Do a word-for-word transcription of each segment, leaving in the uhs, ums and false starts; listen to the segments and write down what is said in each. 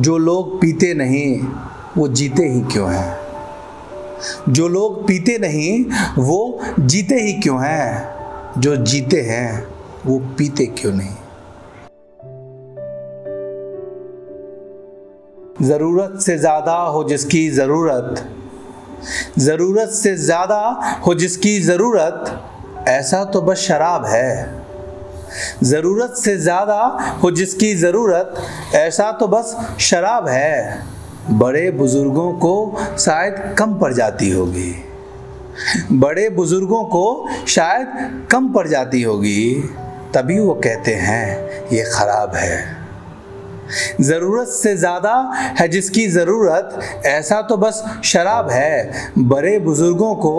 जो लोग पीते नहीं वो जीते ही क्यों हैं? जो लोग पीते नहीं वो जीते ही क्यों हैं? जो जीते हैं वो पीते क्यों नहीं? ज़रूरत से ज़्यादा हो जिसकी ज़रूरत, ज़रूरत से ज़्यादा हो जिसकी ज़रूरत, ऐसा तो बस शराब है। ज़रूरत से ज़्यादा हो जिसकी ज़रूरत, ऐसा तो बस शराब है। बड़े बुज़ुर्गों को शायद कम पड़ जाती होगी, बड़े बुज़ुर्गों को शायद कम पड़ जाती होगी, तभी वो कहते हैं ये ख़राब है। ज़रूरत से ज़्यादा है जिसकी ज़रूरत, ऐसा तो बस शराब है। बड़े बुज़ुर्गों को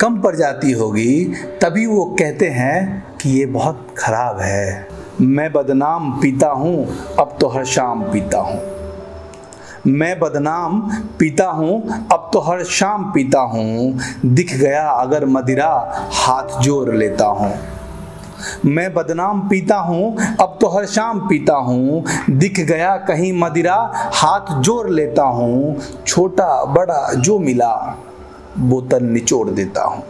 कम पड़ जाती होगी, तभी वो कहते हैं कि ये बहुत ख़राब है। मैं बदनाम पीता हूँ अब तो हर शाम पीता हूँ, मैं बदनाम पीता हूँ अब तो हर शाम पीता हूँ। दिख गया अगर मदिरा हाथ जोड़ लेता हूँ, मैं बदनाम पीता हूँ अब तो हर शाम पीता हूँ। दिख गया कहीं मदिरा हाथ जोड़ लेता हूँ। छोटा बड़ा जो मिला बोतल निचोड़ देता हूँ।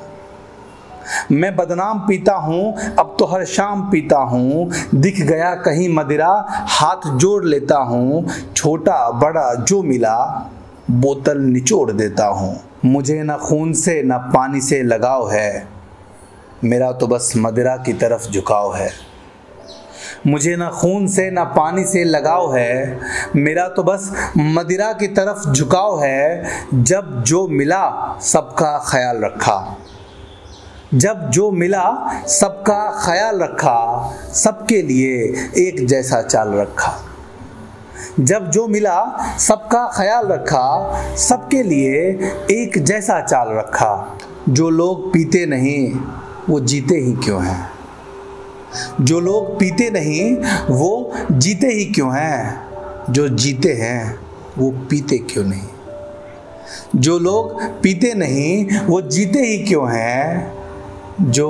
मैं बदनाम पीता हूँ अब तो हर शाम पीता हूँ। दिख गया कहीं मदिरा हाथ जोड़ लेता हूँ। छोटा बड़ा जो मिला बोतल निचोड़ देता हूँ। मुझे न खून से न पानी से लगाव है, मेरा तो बस मदिरा की तरफ झुकाव है। मुझे ना खून से ना पानी से लगाव है, मेरा तो बस मदिरा की तरफ झुकाव है। जब जो मिला सबका ख्याल रखा, जब जो मिला सबका ख्याल रखा, सबके लिए एक जैसा चाल रखा। जब जो मिला सबका ख्याल रखा, सबके लिए एक जैसा चाल रखा। जो लोग पीते नहीं वो जीते ही क्यों हैं? जो लोग पीते नहीं वो जीते ही क्यों हैं? जो जीते हैं वो पीते क्यों नहीं? जो लोग पीते नहीं वो जीते ही क्यों हैं? जो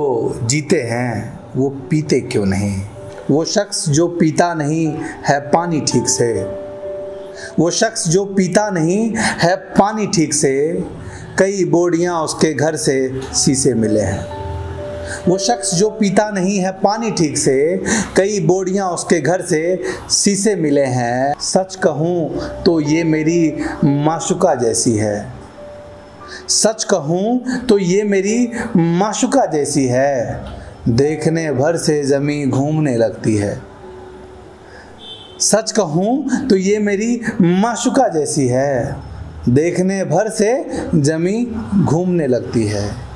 जीते हैं वो पीते क्यों नहीं? वो शख्स जो पीता नहीं है पानी ठीक से, वो शख्स जो पीता नहीं है पानी ठीक से, कई बोरियां उसके घर से शीशे मिले हैं। वो शख्स जो पीता नहीं है पानी ठीक से, कई बोरियां उसके घर से शीशे मिले हैं। सच कहूँ तो ये मेरी माशुका जैसी है, सच कहूँ तो ये मेरी माशुका जैसी है। देखने भर से जमी घूमने लगती है, सच कहूँ तो ये मेरी माशुका जैसी है। देखने भर से जमी घूमने लगती है।